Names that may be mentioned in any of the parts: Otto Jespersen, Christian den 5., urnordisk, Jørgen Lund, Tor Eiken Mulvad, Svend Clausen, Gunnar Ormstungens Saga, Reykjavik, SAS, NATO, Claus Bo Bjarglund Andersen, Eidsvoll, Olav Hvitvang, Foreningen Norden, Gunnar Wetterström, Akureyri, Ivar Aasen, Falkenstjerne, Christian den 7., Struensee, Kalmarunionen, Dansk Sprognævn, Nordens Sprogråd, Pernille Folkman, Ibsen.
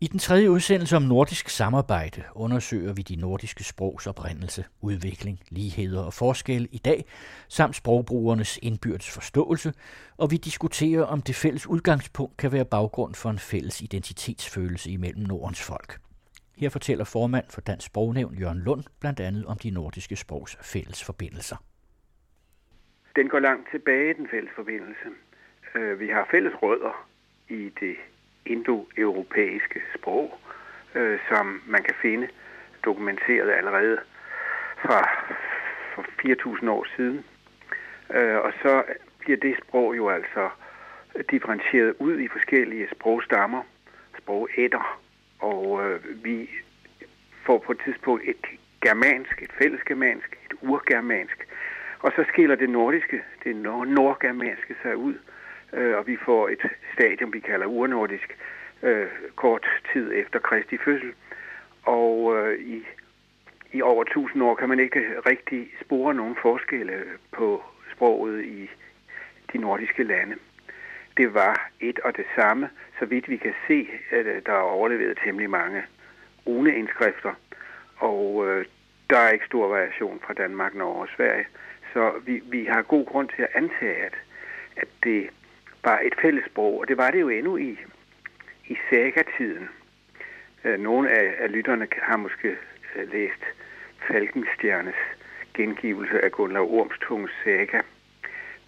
I den tredje udsendelse om nordisk samarbejde undersøger vi de nordiske sprogs oprindelse, udvikling, ligheder og forskelle i dag, samt sprogbrugernes indbyrdes forståelse, og vi diskuterer, om det fælles udgangspunkt kan være baggrund for en fælles identitetsfølelse imellem Nordens folk. Her fortæller formand for Dansk Sprognævn Jørgen Lund blandt andet om de nordiske sprogs fælles forbindelser. Den går langt tilbage, den fælles forbindelse. Vi har fælles rødder i det indoeuropæiske sprog, som man kan finde dokumenteret allerede for 4.000 år siden. Og så bliver det sprog jo altså differentieret ud i forskellige sprogstammer, sprogætter, og vi får på et tidspunkt et germansk, et fællesgermansk, et urgermansk, og så skiller det nordiske, det nordgermanske sig ud, og vi får et stadium, vi kalder urnordisk, kort tid efter Kristi fødsel. Og i over 1000 år kan man ikke rigtig spore nogen forskelle på sproget i de nordiske lande. Det var et og det samme, så vidt vi kan se, at der er overleveret temmelig mange runeindskrifter, og der er ikke stor variation fra Danmark, Norge og Sverige. Så vi har god grund til at antage, at det var et fælles sprog, og det var det jo endnu i sagatiden. Nogle af lytterne har måske læst Falkenstjernes gengivelse af Gunnar Ormstungens Saga.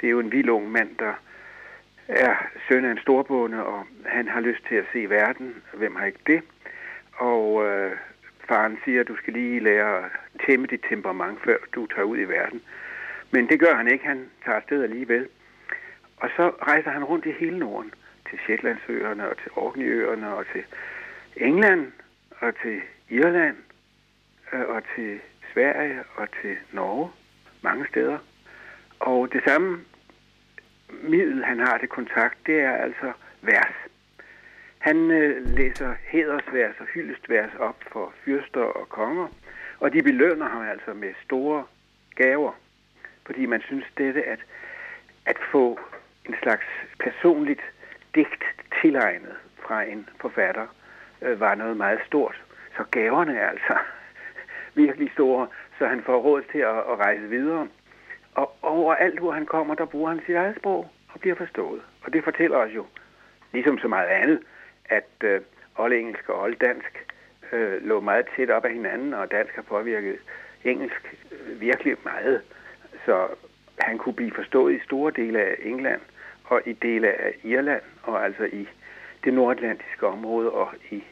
Det er jo en vild ung mand, der er søn af en storbonde, og han har lyst til at se verden. Hvem har ikke det? Og faren siger, at du skal lige lære at tæmme dit temperament, før du tager ud i verden. Men det gør han ikke. Han tager afsted alligevel. Og så rejser han rundt i hele Norden, til Shetlandsøerne og til Orkneyøerne og til England og til Irland og til Sverige og til Norge, mange steder. Og det samme middel, han har til kontakt, det er altså vers. Han læser hædersvers og hyldestvers op for fyrster og konger, og de belønner ham altså med store gaver, fordi man synes dette at få en slags personligt digt tilegnet fra en forfatter, var noget meget stort. Så gaverne er altså virkelig store, så han får råd til at rejse videre. Og overalt, hvor han kommer, der bruger han sit eget sprog og bliver forstået. Og det fortæller os jo, ligesom så meget andet, at oldengelsk og oldansk lå meget tæt op ad hinanden, og dansk har påvirket engelsk virkelig meget. Så han kunne blive forstået i store dele af England og i dele af Irland, og altså i det nordatlantiske område og i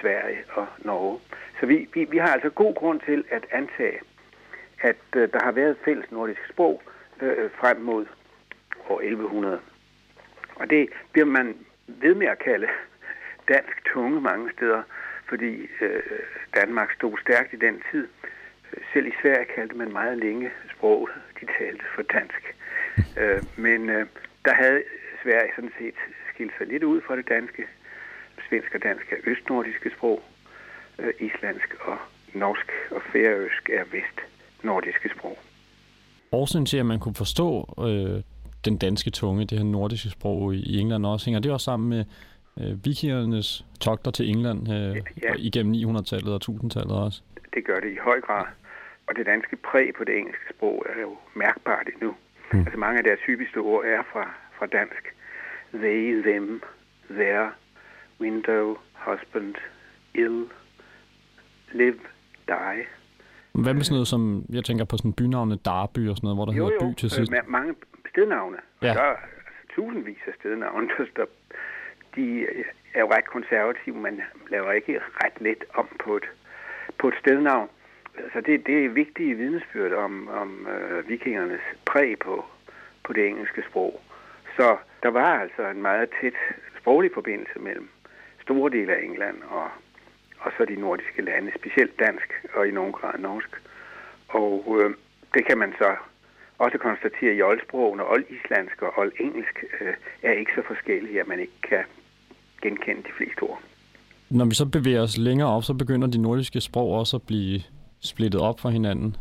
Sverige og Norge. Så vi har altså god grund til at antage, at der har været fælles nordisk sprog frem mod år 1100. Og det bliver man ved med at kalde dansk tunge mange steder, fordi Danmark stod stærkt i den tid. Selv i Sverige kaldte man meget længe sproget, de talte for dansk. Men der havde Sverige sådan set skilt sig lidt ud fra det danske. Svensk og dansk er østnordiske sprog. Islandsk og norsk og færøsk er vestnordiske sprog. Årsagen til, at man kunne forstå den danske tunge, det her nordiske sprog i England også, hænger det også sammen med vikingernes togter til England igennem 900-tallet og 1000-tallet også? Det gør det i høj grad. Og det danske præg på det engelske sprog er jo mærkbart endnu. Altså mange af deres typiske ord er fra dansk. They, them, their, window, husband, ill, live, die. Hvad med sådan noget som, jeg tænker på sådan bynavne Darby og sådan noget, hvor der hedder by til sidst? Jo, mange stednavne. Ja. Der er altså, tusindvis af stednavne, de er jo ret konservative. Man laver ikke ret let om på et stednavn. Så det er vigtige vidnesbyrd om vikingernes præg på det engelske sprog. Så der var altså en meget tæt sproglig forbindelse mellem store dele af England og så de nordiske lande, specielt dansk og i nogen grad norsk. Og det kan man så også konstatere i oldsprogen, og oldislandsk og oldengelsk er ikke så forskellige, at man ikke kan genkende de fleste ord. Når vi så bevæger os længere op, så begynder de nordiske sprog også at blive splittet op fra hinanden.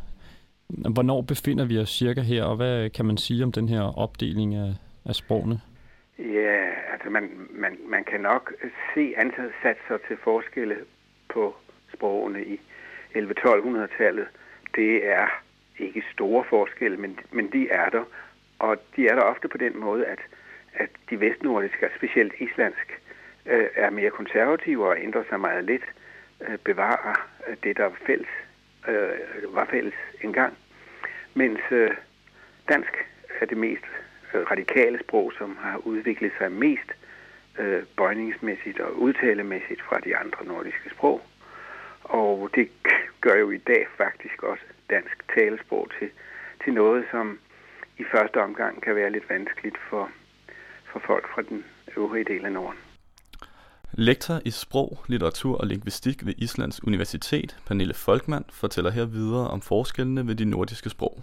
Hvornår befinder vi os cirka her, og hvad kan man sige om den her opdeling af sprogene? Ja, altså man kan nok se ansatser til forskelle på sprogene i 11-1200-tallet. Det er ikke store forskelle, men de er der. Og de er der ofte på den måde, at de vestnordiske, specielt islandsk, er mere konservative og ændrer sig meget lidt, bevarer det, der var fælles engang. Mens dansk er det mest radikale sprog, som har udviklet sig mest bøjningsmæssigt og udtalemæssigt fra de andre nordiske sprog. Og det gør jo i dag faktisk også dansk talesprog til noget, som i første omgang kan være lidt vanskeligt for folk fra den øvrige del af Norden. Lektor i sprog, litteratur og lingvistik ved Islands Universitet, Pernille Folkman, fortæller her videre om forskellene ved de nordiske sprog.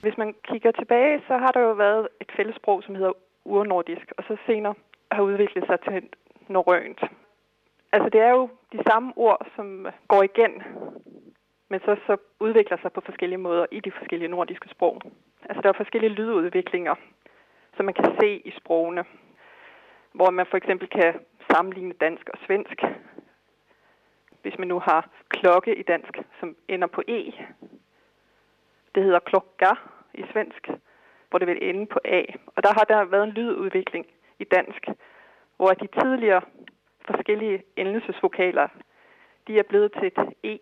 Hvis man kigger tilbage, så har der jo været et fællessprog, som hedder urnordisk, og så senere har udviklet sig til norrønt. Altså det er jo de samme ord, som går igen, men så udvikler sig på forskellige måder i de forskellige nordiske sprog. Altså der er forskellige lydudviklinger, som man kan se i sprogene, hvor man for eksempel kan sammenligne dansk og svensk. Hvis man nu har klokke i dansk, som ender på e, det hedder klokka i svensk, hvor det vil ende på a. Og der har der været en lydudvikling i dansk, hvor de tidligere forskellige endelsesvokaler, de er blevet til et e.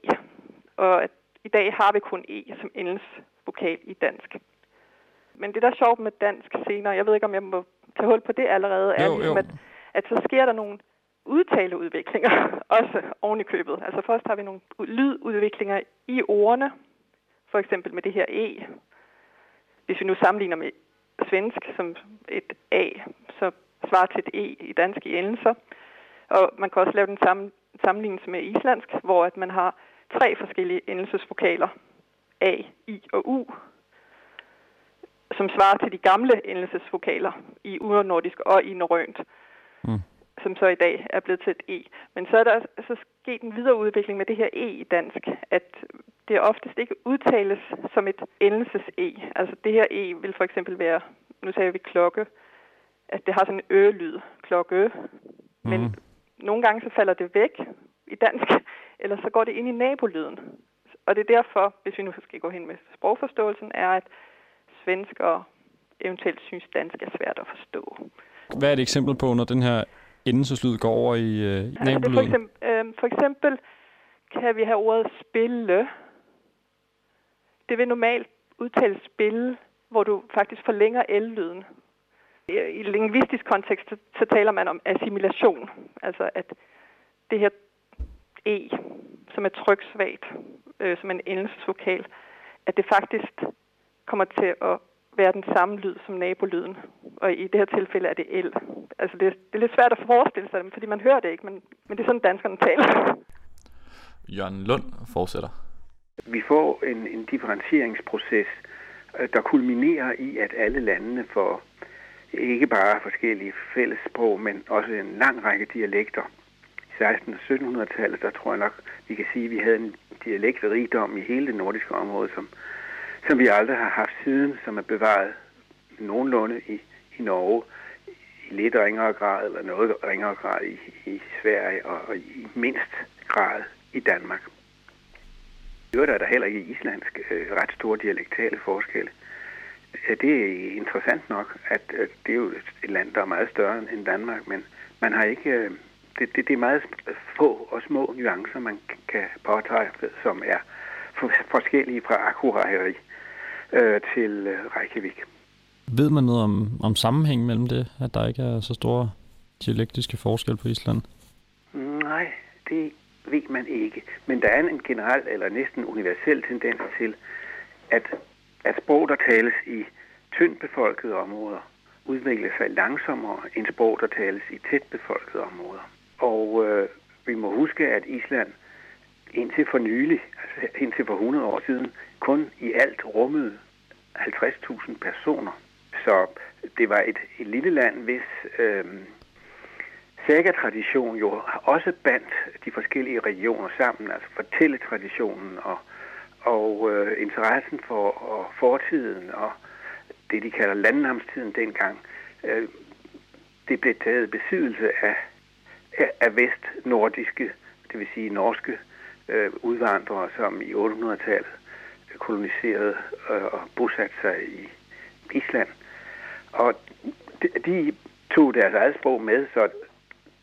Og i dag har vi kun e som endelsesvokal i dansk. Men det der er sjovt med dansk senere, jeg ved ikke, om jeg må tage hul på det allerede, er ligesom, at så sker der nogle udtaleudviklinger, også oven i købet. Altså først har vi nogle lydudviklinger i ordene, for eksempel med det her e. Hvis vi nu sammenligner med svensk som et a, så svarer til et e i danske endelser. Og man kan også lave den samme sammenlignelse med islandsk, hvor at man har 3 forskellige endelsesvokaler, a, i og u, som svarer til de gamle endelsesvokaler i urnordisk og i norrønt, som så i dag er blevet til et e. Men så er der så sket en videreudvikling med det her e i dansk, at det oftest ikke udtales som et endelses-e. Altså det her e vil for eksempel være, nu sagde vi klokke, at det har sådan en ø-lyd, klokke. Men nogle gange så falder det væk i dansk, eller så går det ind i nabolyden. Og det er derfor, hvis vi nu skal gå hen med sprogforståelsen, er at svensk og eventuelt synes dansk er svært at forstå. Hvad er et eksempel på, når den her endelseslyd går over i nabolyden? Altså for eksempel kan vi have ordet spille. Det vil normalt udtales spille, hvor du faktisk forlænger l-lyden. I lingvistisk kontekst, så taler man om assimilation. Altså at det her e, som er tryksvagt, som en endelsesvokal, at det faktisk kommer til at være den samme lyd som nabolyden. Og i det her tilfælde er det l. Altså det er lidt svært at forestille sig dem, fordi man hører det ikke, men det er sådan danskerne taler. Jørgen Lund fortsætter. Vi får en differentieringsproces, der kulminerer i, at alle landene får ikke bare forskellige fællessprog, men også en lang række dialekter. I 1600- og 1700-tallet, der tror jeg nok, vi kan sige, at vi havde en dialektrigdom i hele det nordiske område, som vi aldrig har haft siden, som er bevaret nogenlunde i Norge, i lidt ringere grad, eller noget ringere grad i Sverige, og i mindst grad i Danmark. I øvrigt er der heller ikke i islandsk ret store dialektale forskelle. Det er interessant nok, at det er jo et land, der er meget større end Danmark, men man har ikke... Det er meget få og små nuancer, man kan påtage, som er forskellige fra Akureyri til Reykjavik. Ved man noget om sammenhæng mellem det, at der ikke er så store dialektiske forskelle på Island? Nej, det ved man ikke. Men der er en generel eller næsten universel tendens til, at sprog, der tales i tyndt befolkede områder, udvikler sig langsommere end sprog, der tales i tæt befolkede områder. Og vi må huske, at Island indtil for nylig, altså indtil for 100 år siden, kun i alt rummede 50.000 personer. Så det var et lille land, hvis sagatradition jo også bandt de forskellige regioner sammen, altså fortælletraditionen og interessen for fortiden og det, de kalder landnamstiden dengang, det blev taget besiddelse af vestnordiske, det vil sige norske udvandrere, som i 800-tallet koloniserede og bosatte sig i Island. Og de tog deres eget sprog med, så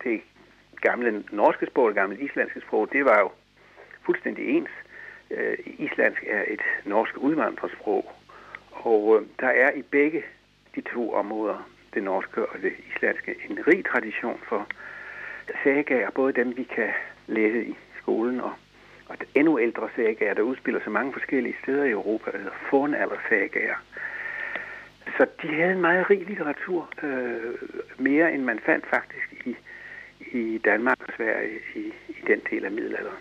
det gamle norske sprog og det gamle islandske sprog, det var jo fuldstændig ens. Islandsk er et norsk udvandrersprog, og der er i begge de to områder, det norske og det islandske, en rig tradition for sagaer, både dem vi kan læse i skolen og endnu ældre sagaer, der udspiller sig mange forskellige steder i Europa, eller fornaldersagaer. Så de havde en meget rig litteratur, mere end man fandt faktisk i Danmark og Sverige i den del af middelalderen.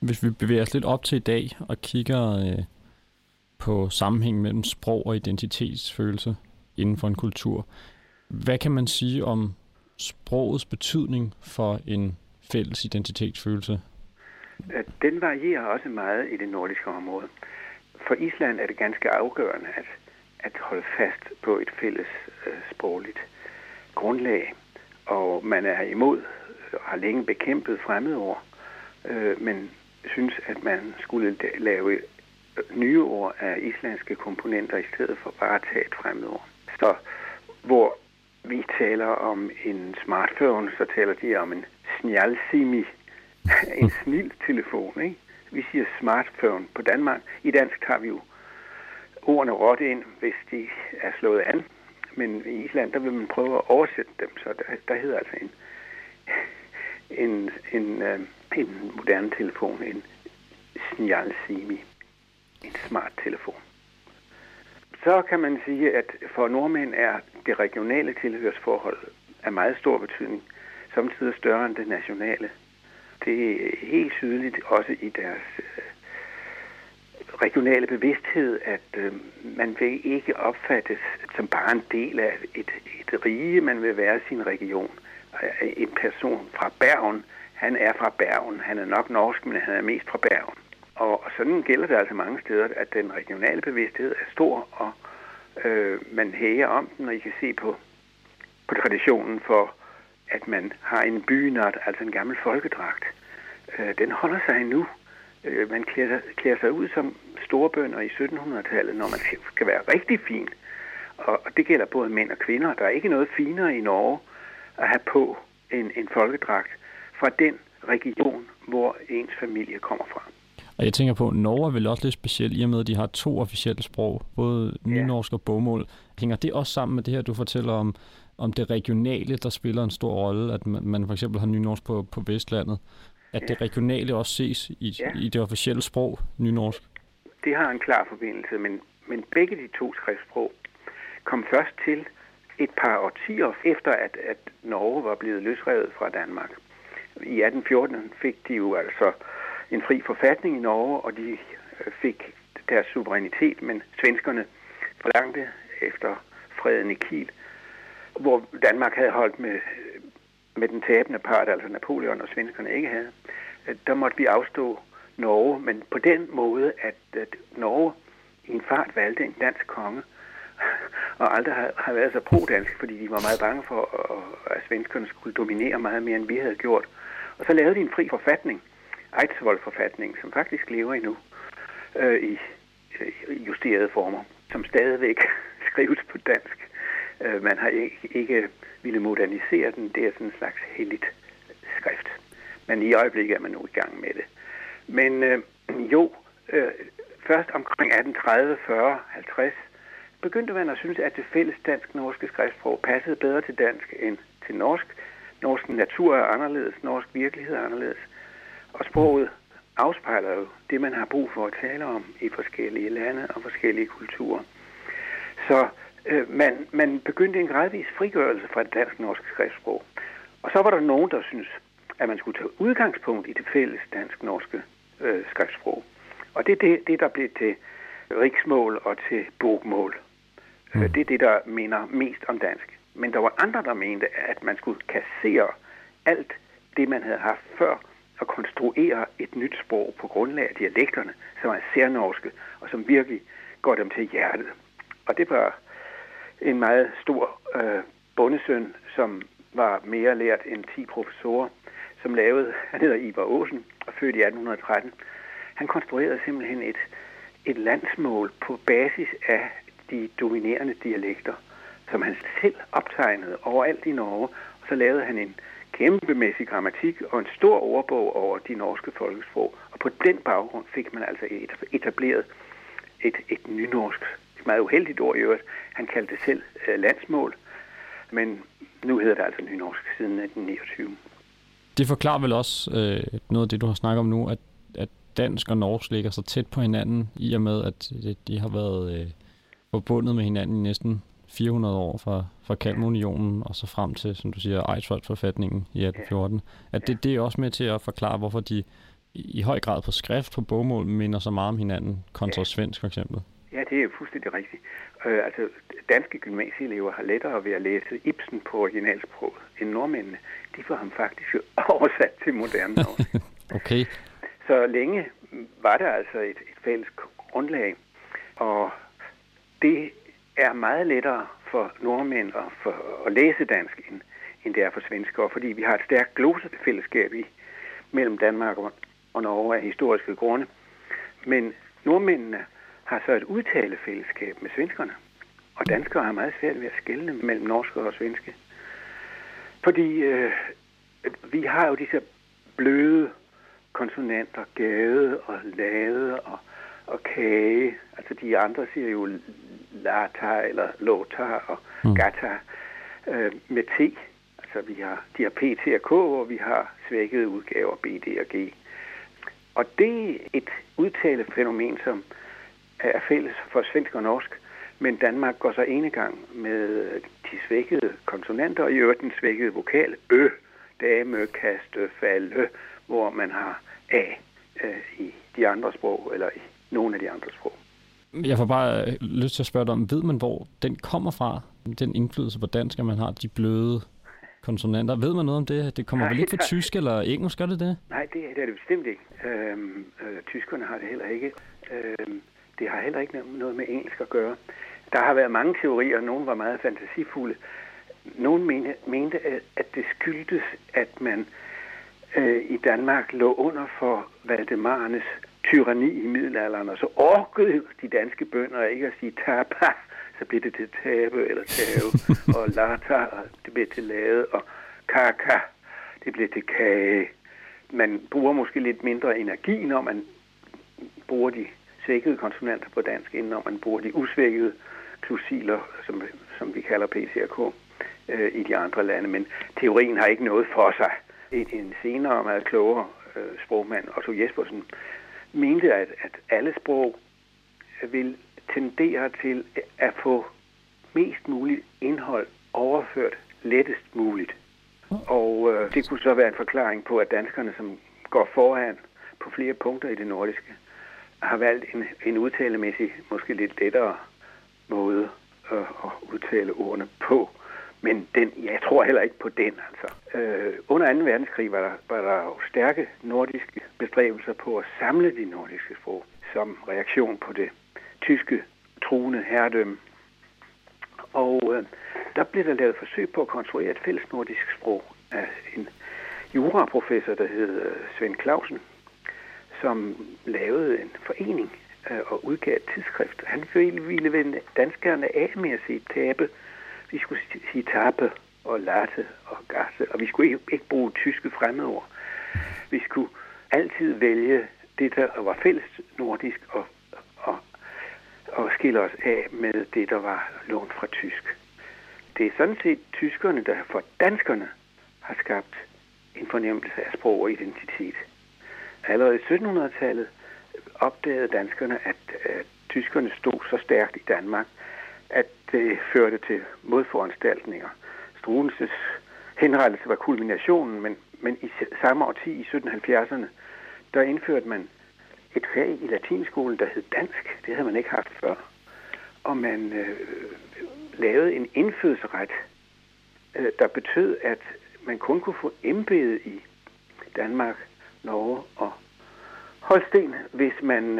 Hvis vi bevæger os lidt op til i dag og kigger på sammenhængen mellem sprog og identitetsfølelse inden for en kultur, hvad kan man sige om sprogets betydning for en fælles identitetsfølelse? Den varierer også meget i det nordiske område. For Island er det ganske afgørende at holde fast på et fælles sprogligt grundlag, og man er imod og har længe bekæmpet fremmedord, men synes, at man skulle lave nye ord af islandske komponenter i stedet for bare at tage et fremmedord. Så hvor vi taler om en smartphone, så taler de om en snjalsimi, en sniltelefon, ikke? Vi siger smartphone på Danmark. I dansk tager vi jo ordene råt ind, hvis de er slået an, men i Island, der vil man prøve at oversætte dem, så der hedder altså en moderne telefon, en snjalsimi, en smart telefon. Så kan man sige, at for nordmænd er det regionale tilhørsforhold af meget stor betydning, samtidig større end det nationale. Det er helt tydeligt også i deres regionale bevidsthed, at man vil ikke opfattes som bare en del af et rige, man vil være sin region. En person fra Bergen, han er fra Bergen, han er nok norsk, men han er mest fra Bergen. Og sådan gælder det altså mange steder, at den regionale bevidsthed er stor, og man hæger om den, og I kan se på traditionen for, at man har en bynot, altså en gammel folkedragt. Den holder sig endnu. Man klæder sig ud som storbønder i 1700-tallet, når man skal være rigtig fin. Og det gælder både mænd og kvinder. Der er ikke noget finere i Norge at have på en folkedragt fra den region, hvor ens familie kommer fra. Og jeg tænker på, at Norge er vel også lidt specielt, i og med, at de har to officielle sprog, både nynorsk og bogmål. Hænger det også sammen med det her, du fortæller om det regionale, der spiller en stor rolle, at man for eksempel har nynorsk på Vestlandet? At det regionale også ses i det officielle sprog, nynorsk? Det har en klar forbindelse, men begge de to skriftsprog kom først til et par årtier efter, at Norge var blevet løsrevet fra Danmark. I 1814 fik de jo altså en fri forfatning i Norge, og de fik deres suverænitet, men svenskerne forlangte efter freden i Kiel, hvor Danmark havde holdt med den tabende part, altså Napoleon og svenskerne ikke havde, der måtte vi afstå Norge, men på den måde, at Norge i en fart valgte en dansk konge, og aldrig har været så pro-dansk, fordi de var meget bange for, at svenskerne skulle dominere meget mere, end vi havde gjort. Og så lavede de en fri forfatning, Eidsvoll-forfatningen, som faktisk lever endnu i justerede former, som stadigvæk skrives på dansk. Man har ikke ville modernisere den. Det er sådan en slags helligt skrift. Men i øjeblikket er man nu i gang med det. Men først omkring 1830, 40, 50, begyndte man at synes, at det fælles dansk-norske skriftsprog passede bedre til dansk end til norsk. Norsk natur er anderledes, norsk virkelighed er anderledes. Og sproget afspejler jo det, man har brug for at tale om i forskellige lande og forskellige kulturer. Så man begyndte en gradvis frigørelse fra det dansk-norske skriftsprog. Og så var der nogen, der synes, at man skulle tage udgangspunkt i det fælles dansk-norske skriftsprog. Og det er det, der blev til riksmål og til bokmål. Det er det, der minder mest om dansk. Men der var andre, der mente, at man skulle kassere alt det, man havde haft før, og konstruere et nyt sprog på grundlag af dialekterne, som er særnorske, og som virkelig går dem til hjertet. Og det var en meget stor bondesøn, som var mere lært end 10 professorer, som lavede, han hedder Ivar Aasen, og født i 1813. Han konstruerede simpelthen et landsmål på basis af de dominerende dialekter, som han selv optegnede overalt i Norge, og så lavede han en kæmpemæssig grammatik og en stor ordbog over de norske folkesprog, og på den baggrund fik man altså etableret et nynorsk, et meget uheldigt ord i øvrigt. Han kaldte det selv landsmål, men nu hedder det altså nynorsk siden 1929. Det forklarer vel også noget af det, du har snakket om nu, at dansk og norsk ligger så tæt på hinanden, i og med, at de har været forbundet med hinanden i næsten 400 år fra Kalmarunionen og så frem til, som du siger, Eidsvoll-forfatningen i 1814. At det er også med til at forklare, hvorfor de i høj grad på skrift, på bogmål, minder så meget om hinanden, kontra svensk for eksempel. Ja, det er jo fuldstændig rigtigt. Altså, danske gymnasieelever har lettere ved at læse Ibsen på originalsproget end nordmændene. De får ham faktisk oversat til moderne norsk. Okay. Så længe var der altså et fælles grundlag, og det er meget lettere for nordmænd at læse dansk, end det er for svenskere, fordi vi har et stærkt glosefællesskab mellem Danmark og Norge af historiske grunde. Men nordmændene har så et udtalefællesskab med svenskerne, og danskere har meget svært ved at skelne mellem norske og svenske. Fordi vi har jo disse bløde konsonanter, gade og lade og kage. Altså de andre siger jo lata eller lota og gata med T. Altså de har P, T og K, og vi har svækkede udgaver B, D og G. Og det er et udtalefænomen, som er fælles for svensk og norsk, men Danmark går så enegang med de svækkede konsonanter, og i øvrigt den svækkede vokal, ø, dame, kaste, falde, hvor man har a i de andre sprog, eller i nogle af de andre sprog. Jeg får bare lyst til at spørge dig om, ved man, hvor den kommer fra, den indflydelse på dansk, at man har de bløde konsonanter? Ved man noget om det? Det kommer vel ikke fra tysk eller engelsk, gør det det? Nej, det er det bestemt ikke. Tyskerne har det heller ikke. Det har heller ikke noget med engelsk at gøre. Der har været mange teorier, og nogle var meget fantasifulde. Nogle mente, at det skyldtes, at man i Danmark lå under for Valdemarernes tyranni i middelalderen, og så orkede de danske bønder ikke at sige tapa, så blev det til tabe eller tave, og lata, det blev til lade, og kaka, det blev til kage. Man bruger måske lidt mindre energi, når man bruger de svækkede konsonanter på dansk, end når man bruger de usvækkede klusiler, som vi kalder PCRK, i de andre lande. Men teorien har ikke noget for sig. En senere meget klogere sprogmand, Otto Jespersen, mente, at alle sprog vil tendere til at få mest muligt indhold overført lettest muligt. Og det kunne så være en forklaring på, at danskerne, som går foran på flere punkter i det nordiske, har valgt en udtalemæssig, måske lidt lettere måde at udtale ordene på. Men jeg tror heller ikke på den, altså. Under 2. verdenskrig var der jo stærke nordiske bestræbelser på at samle de nordiske sprog som reaktion på det tyske truende herredømme. Og der blev der lavet forsøg på at konstruere et fælles nordisk sprog af en juraprofessor, der hed Svend Clausen, som lavede en forening og udgav et tidsskrift. Han ville vende danskerne af med at sige tabe. Vi skulle sige tappe og latte og gasse, og vi skulle ikke bruge tyske fremmedord. Vi skulle altid vælge det, der var fælles nordisk, og skille os af med det, der var lånt fra tysk. Det er sådan set tyskerne, der for danskerne har skabt en fornemmelse af sprog og identitet. Allerede i 1700-tallet opdagede danskerne, at tyskerne stod så stærkt i Danmark, at det førte til modforanstaltninger. Struensees henrettelse var kulminationen, men i samme årti, i 1770'erne, der indførte man et fag i latinskolen, der hed dansk. Det havde man ikke haft før. Og man lavede en indfødsret, der betød, at man kun kunne få embede i Danmark, Norge og Holsten, hvis man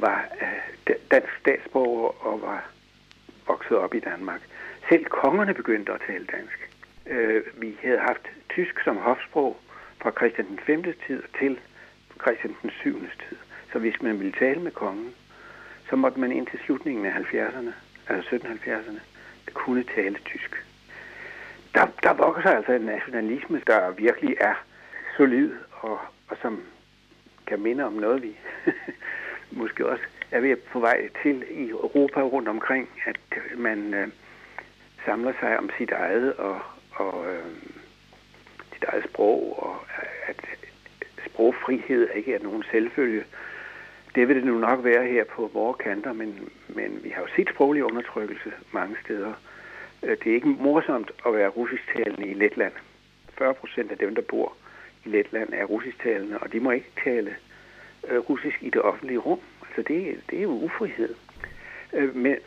var dansk statsborger og var vokset op i Danmark. Selv kongerne begyndte at tale dansk. Vi havde haft tysk som hofsprog fra Christian den 5. tid til Christian den 7. tid. Så hvis man ville tale med kongen, så måtte man indtil slutningen af 70'erne, altså 1770'erne, kunne tale tysk. Der vokser altså en nationalisme, der virkelig er solid og som kan minde om noget, vi måske også er ved på vej til i Europa rundt omkring, at man samler sig om sit eget og sit eget sprog, og at sprogfrihed ikke er nogen selvfølge. Det vil det nu nok være her på vore kanter, men vi har jo set sproglig undertrykkelse mange steder. Det er ikke morsomt at være russisktalende i Letland. 40% af dem, der bor i Letland, er russisktalende, og de må ikke tale russisk i det offentlige rum. Altså det er jo ufrihed.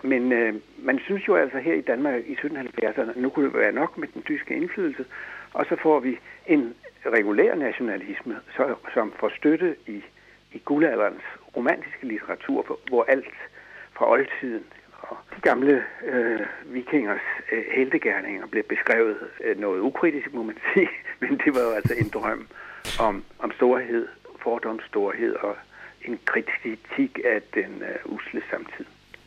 Men man synes jo altså her i Danmark i 1770'erne, nu kunne det være nok med den tyske indflydelse, og så får vi en regulær nationalisme, som får støtte i guldalderens romantiske litteratur, hvor alt fra oldtiden og de gamle vikingers heltegerninger blev beskrevet noget ukritisk, må man sige, men det var jo altså en drøm om storhed, fordomsstorhed og en kritik af den usle samtid.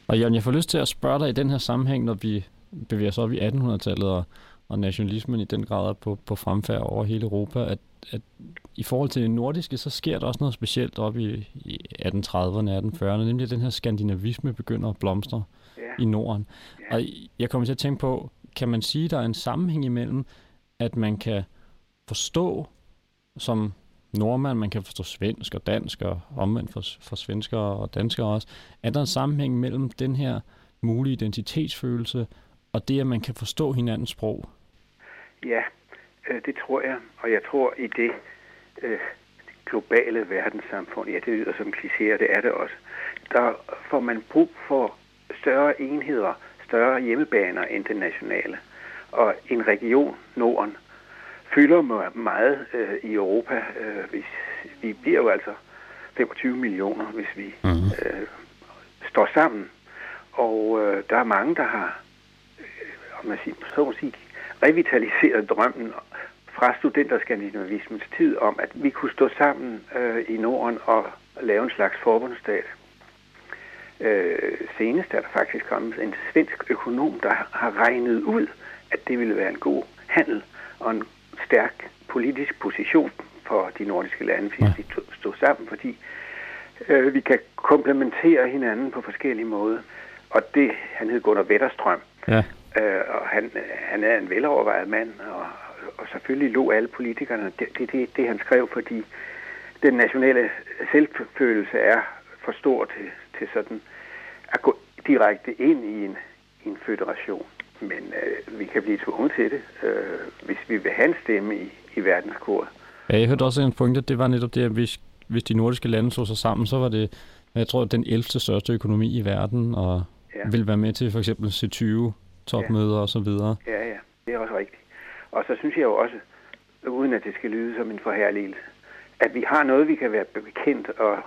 Og Jørgen, jeg får lyst til at spørge dig i den her sammenhæng, når vi bevæger os op i 1800-tallet og nationalismen i den grad er på fremfærd over hele Europa, at i forhold til det nordiske, så sker der også noget specielt op i 1830'erne, 1840'erne, nemlig at den her skandinavisme begynder at blomstre i Norden. Yeah. Og jeg kommer til at tænke på, kan man sige, at der er en sammenhæng imellem, at man kan forstå som nordmand, man kan forstå svensk og dansk, og omvendt for svenskere og danskere også, at der er en sammenhæng mellem den her mulige identitetsfølelse og det, at man kan forstå hinandens sprog? Ja, det tror jeg. Og jeg tror i det globale verdenssamfund, ja, det lyder som klichéer, det er det også, der får man brug for større enheder, større hjemmebaner end det nationale. Og en region, Norden, fylder meget i Europa. Vi bliver jo altså 25 millioner, hvis vi står sammen. Og der er mange, der har revitaliseret drømmen fra studenterskandinavismens tid om, at vi kunne stå sammen i Norden og lave en slags forbundsstat. Senest er der faktisk kommet en svensk økonom, der har regnet ud, at det ville være en god handel og en stærk politisk position for de nordiske lande, hvis de stod sammen, fordi vi kan komplementere hinanden på forskellige måder. Og det, han hed Gunnar Wetterström, og han er en velovervejet mand, og selvfølgelig lå alle politikerne. Det han skrev, fordi den nationale selvfølelse er for stor til sådan at gå direkte ind i en føderation. Men vi kan blive tvunget til det, hvis vi vil have en stemme i verdenskortet. Ja, jeg hørte også en pointe, det var netop det, at hvis de nordiske lande så sig sammen, så var det, jeg tror, den 11. største økonomi i verden, og ville være med til for eksempel C20-topmøder og så videre. Ja, det er også rigtigt. Og så synes jeg jo også, uden at det skal lyde som en forherligelse, at vi har noget, vi kan være bekendt og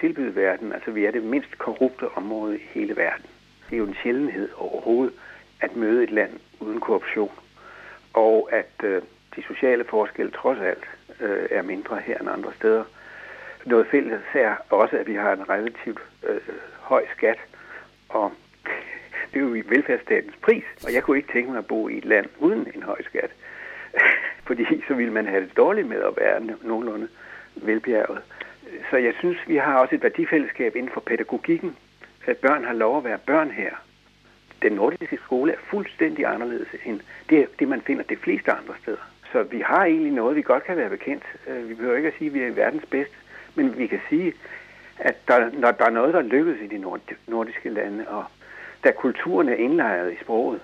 tilbyde verden. Altså, vi er det mindst korrupte område i hele verden. Det er jo en sjældenhed overhovedet at møde et land uden korruption, og at de sociale forskelle trods alt er mindre her end andre steder. Noget fælles er også, at vi har en relativt høj skat, og det er jo i velfærdsstatens pris, og jeg kunne ikke tænke mig at bo i et land uden en høj skat, fordi så ville man have det dårligt med at være nogenlunde velbjerget. Så jeg synes, vi har også et værdifællesskab inden for pædagogikken, at børn har lov at være børn her. Den nordiske skole er fuldstændig anderledes end det, man finder de fleste andre steder. Så vi har egentlig noget, vi godt kan være bekendt. Vi behøver ikke at sige, at vi er verdens bedste, men vi kan sige, at når der er noget, der lykkes i de nordiske lande, og da kulturen er indlejret i sproget,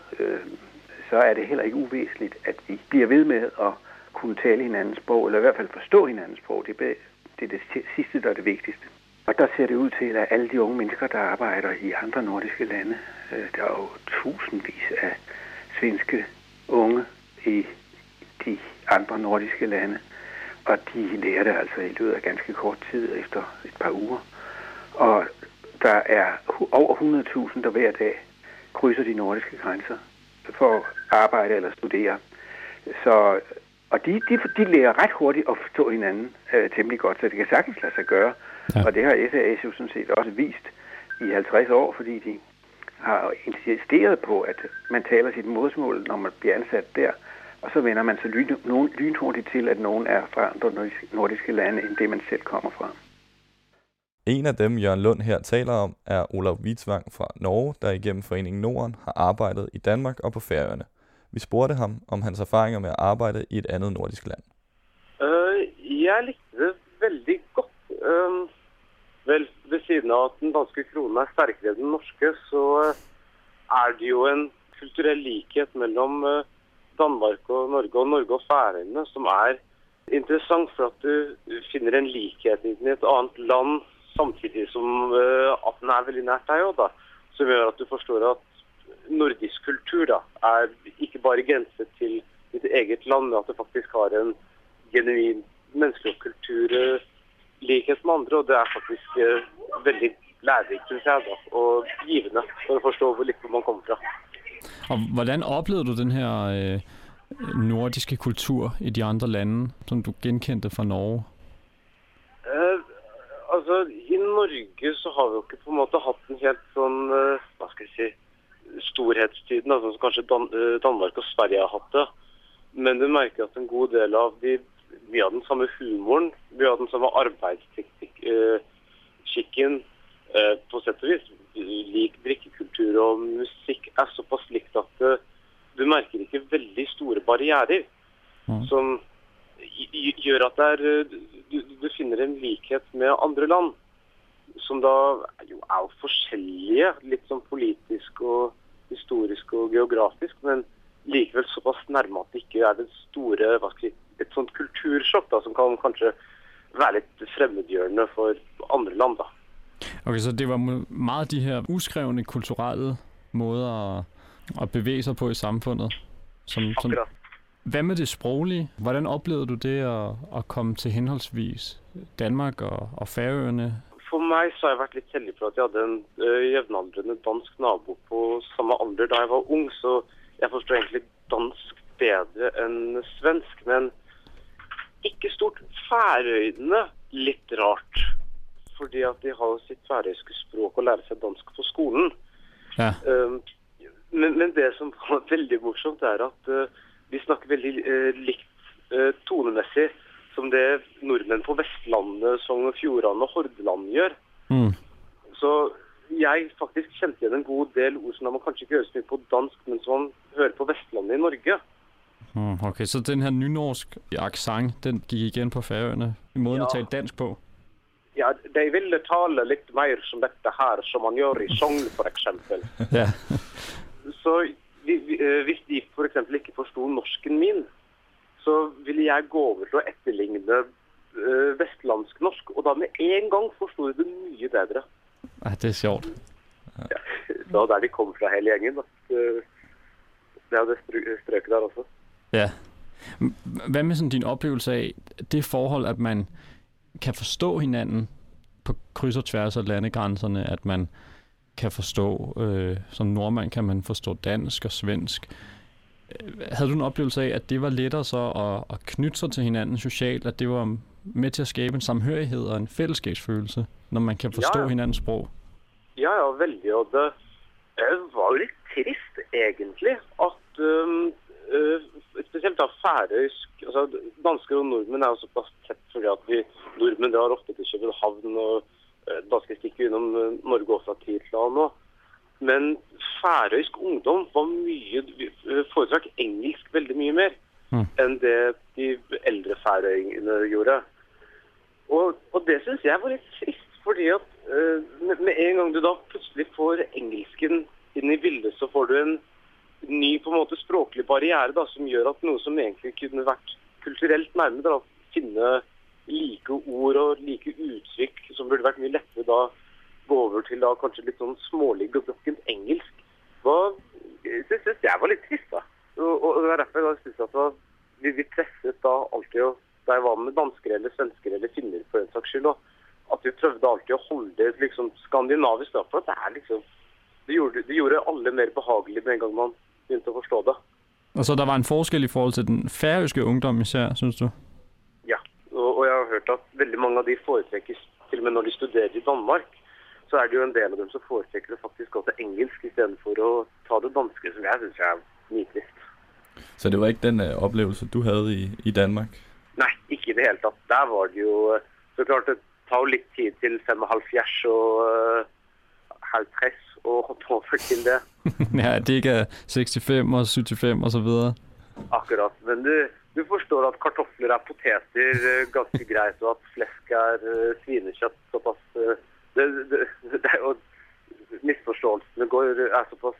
så er det heller ikke uvæsentligt, at vi bliver ved med at kunne tale hinandens sprog, eller i hvert fald forstå hinandens sprog. Det er det sidste, der er det vigtigste. Og der ser det ud til, at alle de unge mennesker, der arbejder i andre nordiske lande, der er jo tusindvis af svenske unge i de andre nordiske lande, og de lærer det altså i løbet af ganske kort tid, efter et par uger. Og der er over 100.000, der hver dag krydser de nordiske grænser for at arbejde eller studere. Så, og de lærer ret hurtigt at forstå hinanden temmelig godt, så det kan sagtens lade sig gøre. Ja. Og det har SAS jo sådan set også vist i 50 år, fordi de har insisteret på, at man taler sit modersmål, når man bliver ansat der. Og så vender man så lynhurtigt til, at nogen er fra andre nordiske lande, end det man selv kommer fra. En af dem, Jørgen Lund her taler om, er Olav Hvitvang fra Norge, der igennem Foreningen Norden har arbejdet i Danmark og på Færøerne. Vi spurgte ham om hans erfaringer med at arbejde i et andet nordisk land. Jeg likte det veldig godt. Vel, ved siden af, at den danske krone er stærkere end den norske, så er det jo en kulturel likhed mellem Danmark og Norge, og Norge og Færøerne, som er interessant for at du finder en likhed i et andet land, samtidig som at den er veldig nært dig, da, som gør at du forstår at nordisk kultur da, er ikke bare grænset til ditt eget land, men at det faktisk har en genuin menneskelig kultur likhet med andre, og det er faktisk veldig lærerikt, synes jeg, da, og givende for å forstå hvor litt man kommer fra. Og hvordan oplevede du den her nordiske kultur i de andre lande, som du genkendte fra Norge? Altså, i Norge så har vi jo ikke på en måte haft en helt sånn, hva skal jeg si, storhetstiden, altså som kanskje Danmark og Sverige har haft det. Men du merker at en god del av de, vi har den samme humoren, vi har den samme arbeidskikken, på sett og vis, lik drikkekultur og musikk er såpass likt at du merker ikke veldig store barrierer som gjør at du finner en likhet med andre land, som da jo er forskjellige, litt sånn politisk og historisk og geografisk, men likevel såpass nærmere at det ikke er det store, hva skal jeg si, et sånt kultursjokk da, som kan kanskje være litt fremmedgjørende for andre land da. Okay, så det var meget de her uskrevne kulturelle måder at bevæge sig på i samfundet. Som, hvad med det sproglige? Hvordan oplevede du det at komme til henholdsvis Danmark og Færøerne? For mig så har jeg været lidt heldig for, at jeg havde en jævnaldrende dansk nabo på samme alder, da jeg var ung, så jeg forstår egentlig dansk bedre end svensk, men ikke stort færøyende, lidt rart. Fordi at de har sitt færøyske språk og lærer seg dansk på skolen. Ja. Men det som var veldig morsomt er at vi snakker veldig likt tonemessig, som det nordmenn på Vestlandet, Sogn og Fjordane og Hordaland gjør. Mm. Så jeg faktisk kjente igjen en god del ord som man kanskje ikke hører så mye på dansk, men som man hører på Vestlandet i Norge. Okay, så den her nynorsk aksang, den gik igen på Færøerne, i måden at tale dansk på? Ja, de ville tale litt mer som dette her, som man gjør i Sogn, for eksempel. Ja. Så hvis de for eksempel ikke forstod norsken min, så ville jeg gå over til å etterligne vestlandsk norsk, og da med en gang forstod jeg det mye bedre. Ja, det er sjovt. Ja, det var der de kom fra hele gjengen, at det er det strøket der også. Ja. Hvad med sådan din oplevelse af det forhold, at man kan forstå hinanden på kryds og tværs af landegrænserne, at man kan forstå, som nordmand kan man forstå dansk og svensk. Havde du en oplevelse af, at det var lettere så at knytte sig til hinanden socialt, at det var med til at skabe en samhørighed og en fællesskabsfølelse, når man kan forstå hinandens sprog? Ja, veldig, og det var litt trist egentlig, at specielt da færøysk, altså dansker og nordmenn er jo såpass tett, fordi at vi nordmenn drar ofte til København, og dansker stikker innom Norge også til et eller annet. Men færøysk ungdom var mye, foretrakk engelsk veldig mye mer enn det de eldre færøyene gjorde. Og det synes jeg var litt trist, fordi at med en gang du da plutselig får engelsken inn i bildet, så får du en ny på en måte språklig barriere da, som gjør at noe som egentlig kunne vært kulturelt nærmere da, å finne like ord og like uttrykk som burde vært mye lettere da gå over til da kanskje litt sånn smålig og blokkent engelsk, synes jeg var litt trist da, og det var derfor jeg synes at vi presset da alltid, da jeg var med danskere eller svenskere eller finner for en saks skyld, at vi prøvde alltid å holde det liksom skandinavisk da, for at det er liksom det gjorde alle mer behagelige med en gang man begynte at forstå det. Og så der var en forskel i forhold til den færøske ungdom især, synes du? Ja, og jeg har hørt at veldig mange af de foretrækker, til og med når de studerer i Danmark, så er det jo en del af dem, som foretrækker det faktisk også engelsk, i stedet for at tage det danske, som jeg synes er nydeligt. Så det var ikke den oplevelse, du havde i Danmark? Nej, ikke i det hele tatt. Der var det jo, så klart det tager lidt tid til 75 og 50 og hvorfor til det. Ja, det ikke er 65 og 75 og så videre. Akkurat, men du forstår at kartofler er poteter ganske greit, og at flæsk er svinekjøtt såpass. Det er jo misforståelsen er såpass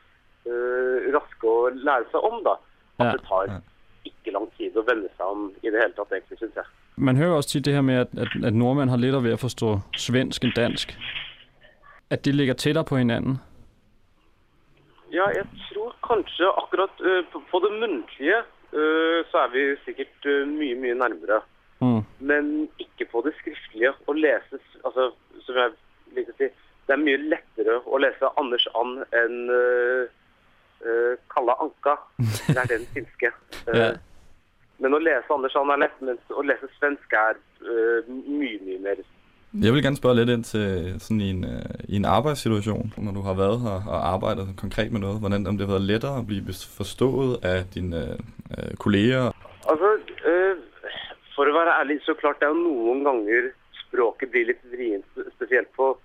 rask å lære seg om da. At det tar ikke lang tid å vende seg om i det hele tatt, egentlig, synes jeg. Man hører også til det her med, at nordmænd har lettere ved at forstå svensk end dansk. At de ligger tættere på hinanden. Ja, jeg tror kanskje akkurat på det mundtlige så er vi sikkert mye, mye nærmere. Mm. Men ikke på det skriftlige å lese, altså, som jeg liker å si, det er mye lettere å lese Anders Ann enn Kalla Anka. Det er den finske. Yeah. Men å lese Anders Ann er lett, mens å lese svensk er mye, mye mer. Jeg vil gerne spørge lidt ind til sådan i en arbejdssituation, når du har været her og arbejdet konkret med noget. Hvordan om det har været lettere at blive forstået af dine kolleger? Altså, for at være ærlig, så klart det er jo nogle gange språket bliver lidt vrient, specielt på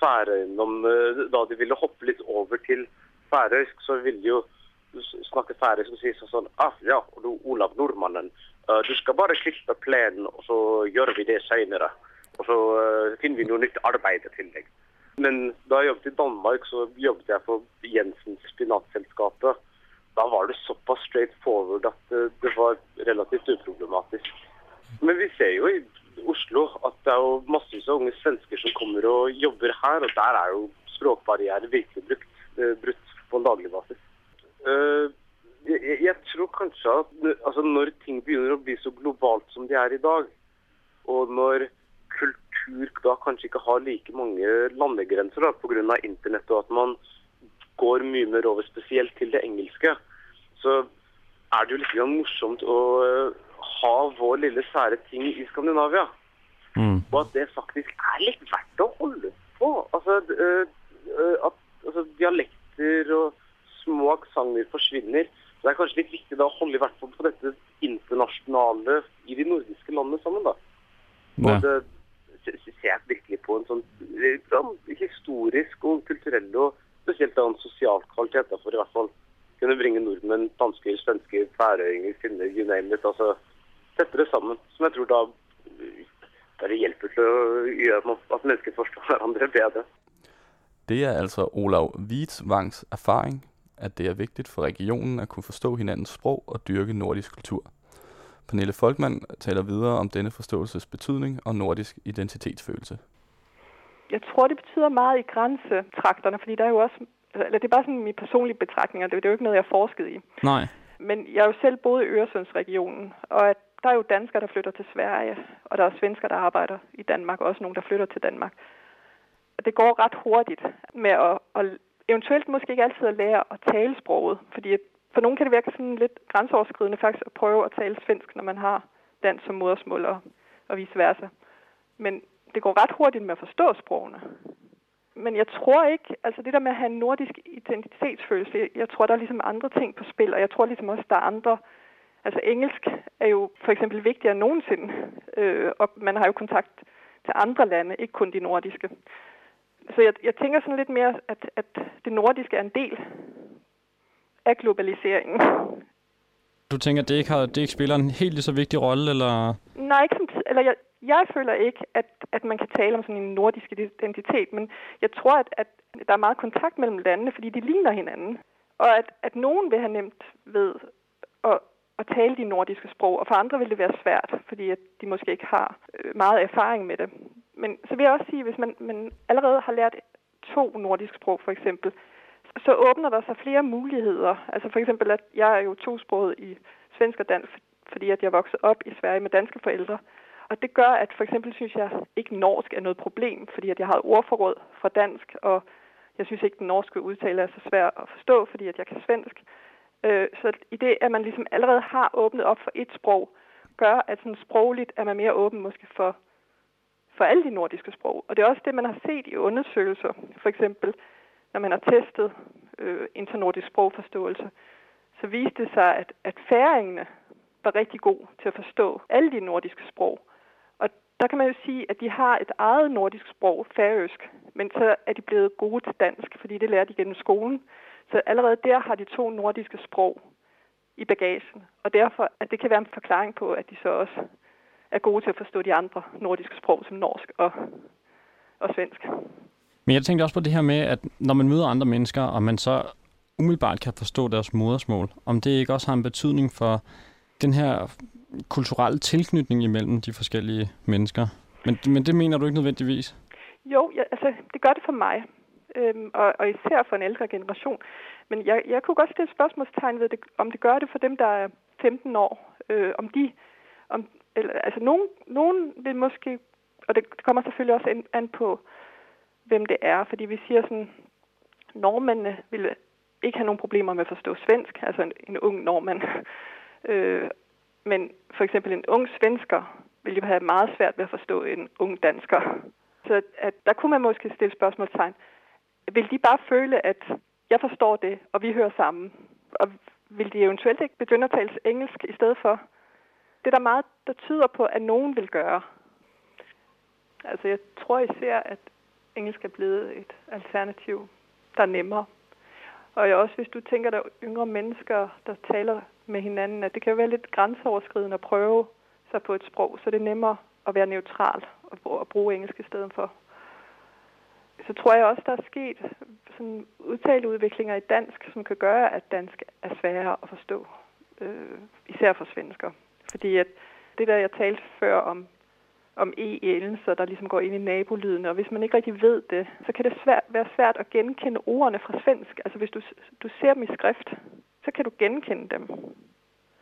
Færøyene. Da de ville hoppe lidt over til færøysk, så ville de jo snakke færøysk og sige sådan, ja, og du Olav Nordmannen, du skal bare klippe planen, og så gør vi det senere. Og så finder vi noget nyt arbejde til dig. Men da jeg jobbede i Danmark, så jobbede jeg for Jensens Spinatselskabet. Da var det så pass straightforward, at det var relativt uproblematisk. Men vi ser jo i Oslo, at der er jo massevis af unge svensker, som kommer og jobber her, og der er jo språkbarriere virkelig brudt på en daglig basis. Jeg tror kanskje, at altså, når ting begynder at blive så globalt, som de er i dag, og når kultur da kanskje ikke har like mange landegrenser da, på grunn av internett og at man går mye mer over spesielt til det engelske, så er det jo litt morsomt å ha vår lille sære ting i Skandinavia. Mm. Og at det faktisk er litt verdt å holde på. Altså, at dialekter og små aksanger forsvinner, så det er kanskje litt viktig da å holde i hvert fall på dette internasjonale i de nordiske landene sammen da. Ja. Og det ser virkelig på en sånn historisk og kulturell og spesielt en sosial kvalitet da, for i hvert fall kunne bringe nordmenn, dansker, svensker, færøyninger, finner, you name it, altså tettere sammen, som jeg tror da bare hjelper til å gjøre at mennesker forstår hverandre bedre. Det er altså Olav Hvitvangs erfaring, at det er vigtigt for regionen at kunne forstå hinandens sprog og dyrke nordisk kultur. Pernille Folkman taler videre om denne forståelses betydning og nordisk identitetsfølelse. Jeg tror, det betyder meget i grænsetrakterne, fordi der er jo også, eller det er bare sådan mine personlige betragtninger, det er jo ikke noget, jeg har forsket i. Nej. Men jeg har jo selv boet i Øresundsregionen, og der er jo danskere, der flytter til Sverige, og der er svensker, der arbejder i Danmark, og også nogen, der flytter til Danmark. Og det går ret hurtigt med at eventuelt måske ikke altid at lære at tale sproget, fordi for nogen kan det virke sådan lidt grænseoverskridende faktisk at prøve at tale svensk, når man har dansk som modersmål og vice versa. Men det går ret hurtigt med at forstå sprogene. Men jeg tror ikke, altså det der med at have en nordisk identitetsfølelse, jeg tror der er ligesom andre ting på spil, og jeg tror ligesom også der er andre, altså engelsk er jo for eksempel vigtigere end nogensinde, og man har jo kontakt til andre lande, ikke kun de nordiske. Så jeg tænker sådan lidt mere, at det nordiske er en del af globaliseringen. Du tænker, at det ikke spiller en helt lige så vigtig rolle, eller? Nej, ikke som, eller jeg føler ikke, at man kan tale om sådan en nordisk identitet, men jeg tror, at der er meget kontakt mellem landene, fordi de ligner hinanden, og at nogen vil have nemt ved at tale de nordiske sprog, og for andre vil det være svært, fordi at de måske ikke har meget erfaring med det. Men så vil jeg også sige, hvis man allerede har lært 2 nordiske sprog, for eksempel, så åbner der sig flere muligheder. Altså for eksempel, at jeg er jo tosproget i svensk og dansk, fordi at jeg voksede op i Sverige med danske forældre. Og det gør, at for eksempel synes jeg ikke norsk er noget problem, fordi at jeg har et ordforråd fra dansk, og jeg synes ikke, den norske udtale er så svær at forstå, fordi at jeg kan svensk. Så i det, at man ligesom allerede har åbnet op for et sprog, gør, at sådan sprogligt er man mere åben måske for alle de nordiske sprog. Og det er også det, man har set i undersøgelser. For eksempel, når man har testet internordisk sprogforståelse, så viste det sig, at færingerne var rigtig gode til at forstå alle de nordiske sprog. Og der kan man jo sige, at de har et eget nordisk sprog, færøsk, men så er de blevet gode til dansk, fordi det lærer de gennem skolen. Så allerede der har de to nordiske sprog i bagagen, og derfor at det kan være en forklaring på, at de så også er gode til at forstå de andre nordiske sprog, som norsk og svensk. Men jeg tænkte også på det her med, at når man møder andre mennesker, og man så umiddelbart kan forstå deres modersmål, om det ikke også har en betydning for den her kulturelle tilknytning imellem de forskellige mennesker. Men det mener du ikke nødvendigvis? Jo, det gør det for mig. Og især for en ældre generation. Men jeg kunne godt stille spørgsmålstegn ved, om det gør det for dem, der er 15 år. Nogen vil måske, og det kommer selvfølgelig også an på, hvem det er. Fordi vi siger sådan, nordmændene ville ikke have nogen problemer med at forstå svensk, altså en ung nordmand. Men for eksempel en ung svensker ville jo have meget svært ved at forstå en ung dansker. Så der kunne man måske stille spørgsmålstegn. Vil de bare føle, at jeg forstår det, og vi hører sammen? Og vil de eventuelt ikke begynde at tale engelsk i stedet for? Det er der meget, der tyder på, at nogen vil gøre. Altså, jeg tror især, at engelsk er blevet et alternativ, der er nemmere. Og jeg også, hvis du tænker, der er yngre mennesker, der taler med hinanden, at det kan jo være lidt grænseoverskridende at prøve sig på et sprog, så det er nemmere at være neutral og bruge engelsk i stedet for. Så tror jeg også, der er sket sådan udtaleudviklinger i dansk, som kan gøre, at dansk er sværere at forstå, især for svensker. Fordi at det der, jeg talte før om e-endelser, der ligesom går ind i nabolyden, og hvis man ikke rigtig ved det, så kan det være svært at genkende ordene fra svensk. Altså hvis du ser dem i skrift, så kan du genkende dem.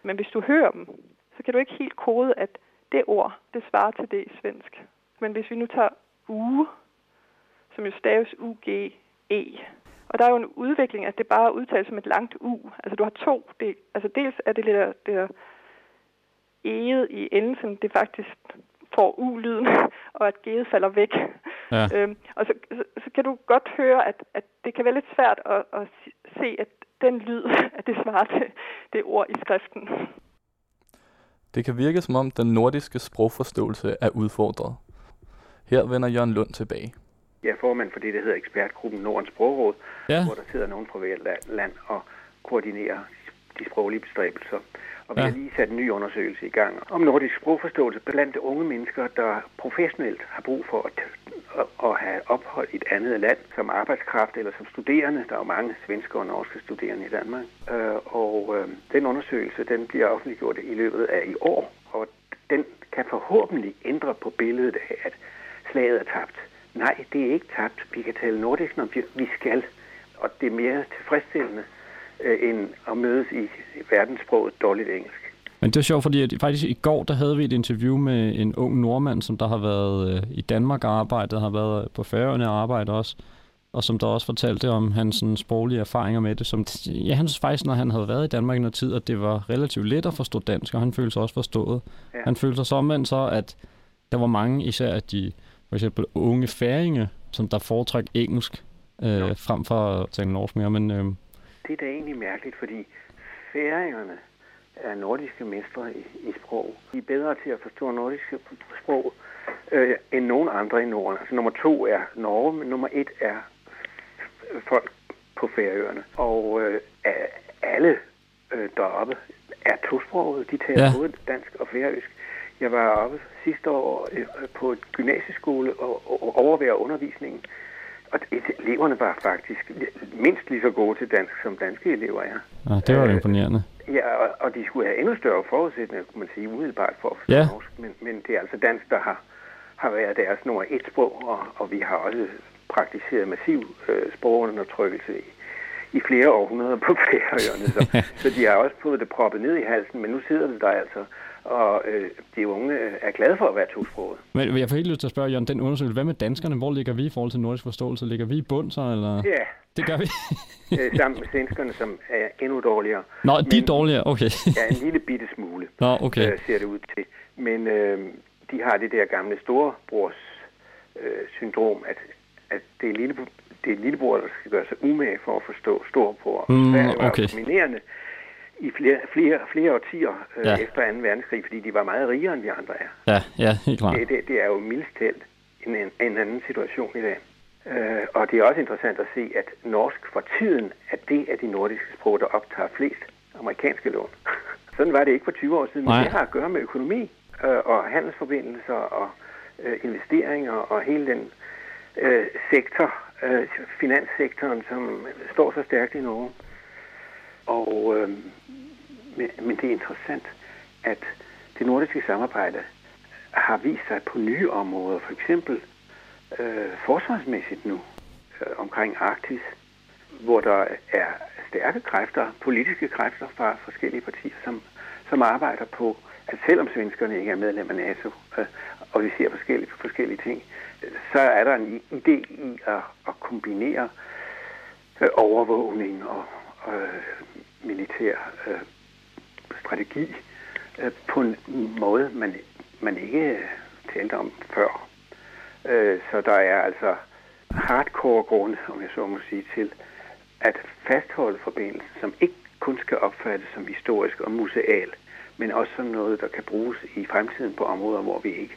Men hvis du hører dem, så kan du ikke helt kode, at det ord, det svarer til det i svensk. Men hvis vi nu tager uge, som jo staves UGE. Og der er jo en udvikling, at det bare udtales som et langt U. Altså du har to. Dels er det lidt eget i endelsen, det faktisk får U-lyden, og at G'et falder væk. Ja. Og så kan du godt høre, at det kan være lidt svært at se, at den lyd, at det svarer til det ord i skriften. Det kan virke som om den nordiske sprogforståelse er udfordret. Her vender Jørgen Lund tilbage. Jeg er formand for det, der hedder ekspertgruppen Nordens Sprogråd, hvor der sidder nogen fra hvert land og koordinerer de sproglige bestræbelser. Og vi har lige sat en ny undersøgelse i gang om nordisk sprogforståelse blandt unge mennesker, der professionelt har brug for at have ophold i et andet land som arbejdskraft eller som studerende. Der er jo mange svenske og norske studerende i Danmark. Og den undersøgelse, den bliver offentliggjort i løbet af i år, og den kan forhåbentlig ændre på billedet af, at slaget er tabt. Nej, det er ikke tabt. Vi kan tale nordisk, når vi skal. Og det er mere tilfredsstillende, end at mødes i verdenssproget dårligt engelsk. Men det er sjovt, fordi at faktisk i går, der havde vi et interview med en ung nordmand, som der har været i Danmark og arbejdet, har været på Færøerne og arbejdet også, og som der også fortalte om hans sådan, sproglige erfaringer med det. Som, han synes faktisk, når han havde været i Danmark i noget tid, at det var relativt let at forstå dansk, og han følte sig også forstået. Ja. Han følte sig så omvendt så, at der var mange, især at de for eksempel unge færinge, som der foretrækker engelsk frem for at tale norsk mere. Men det er da egentlig mærkeligt, fordi færingerne er nordiske mestre i sprog. De er bedre til at forstå nordiske sprog end nogen andre i Norden. Altså nummer 2 er Norge, men nummer 1 er folk på Færøerne. Og alle deroppe er tosproget. De taler både dansk og færøsk. Jeg var oppe sidste år på et gymnasieskole og overvære undervisningen. Og eleverne var faktisk mindst lige så gode til dansk, som danske elever er. Ja, det var imponerende. Ja, og de skulle have endnu større forudsætninger, kunne man sige, umiddelbart for at forstå norsk. Men det er altså dansk, der har været deres nummer 1 sprog, og vi har også praktiseret massiv sprogundertrykkelse i flere århundreder på Færøerne. Så de har også fået det proppet ned i halsen, men nu sidder det der altså. Og de unge er glade for at være tosproget. Men jeg får helt lyst til at spørge, Jørgen, den undersøgelse, hvad med danskerne? Hvor ligger vi i forhold til nordisk forståelse? Ligger vi i bund så, eller? Ja, Det gør vi. Sammen med svenskerne, som er endnu dårligere. Nå, de er dårligere, okay. Ja, en lille bitte smule, nå, okay, ser det ud til. Men de har det der gamle storebrors-syndrom, at det er lillebror, der skal gøre sig umage for at forstå storebror. Okay. Dominerende i flere årtier efter 2. verdenskrig, fordi de var meget rigere, end vi andre er. Ja, ja, helt klart. Det er jo mildest talt en anden situation i dag. Og det er også interessant at se, at norsk for tiden, at det er de nordiske sprog, der optager flest amerikanske lån. Sådan var det ikke for 20 år siden, men det har at gøre med økonomi og handelsforbindelser og investeringer og hele den sektor, finanssektoren, som står så stærkt i Norge. Og, men det er interessant, at det nordiske samarbejde har vist sig på nye områder, for eksempel forsvarsmæssigt nu, omkring Arktis, hvor der er stærke kræfter, politiske kræfter fra forskellige partier, som arbejder på, at selvom svenskerne ikke er medlem af NATO, og vi ser forskellige ting, så er der en idé i at kombinere overvågning og militær strategi på en måde, man ikke talte om før. Så der er altså hardcore grund, om jeg så må sige, til at fastholde forbindelsen, som ikke kun skal opfattes som historisk og museal, men også som noget, der kan bruges i fremtiden på områder, hvor vi ikke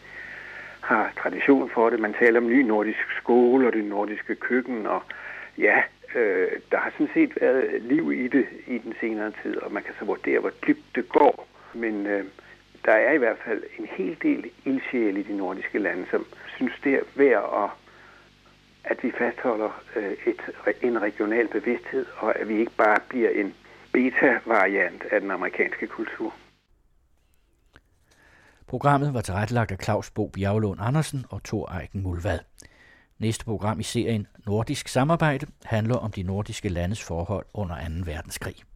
har tradition for det. Man taler om ny nordisk skole og det nordiske køkken, og ja, der har sådan set været liv i det i den senere tid, og man kan så vurdere, hvor dybt det går, men der er i hvert fald en hel del ildsjæle i de nordiske lande, som synes, det er værd, at vi fastholder en regional bevidsthed, og at vi ikke bare bliver en beta-variant af den amerikanske kultur. Programmet var tilrettelagt af Claus Bo Bjarglund Andersen og Tor Eiken Mulvad. Næste program i serien Nordisk Samarbejde handler om de nordiske landes forhold under 2. verdenskrig.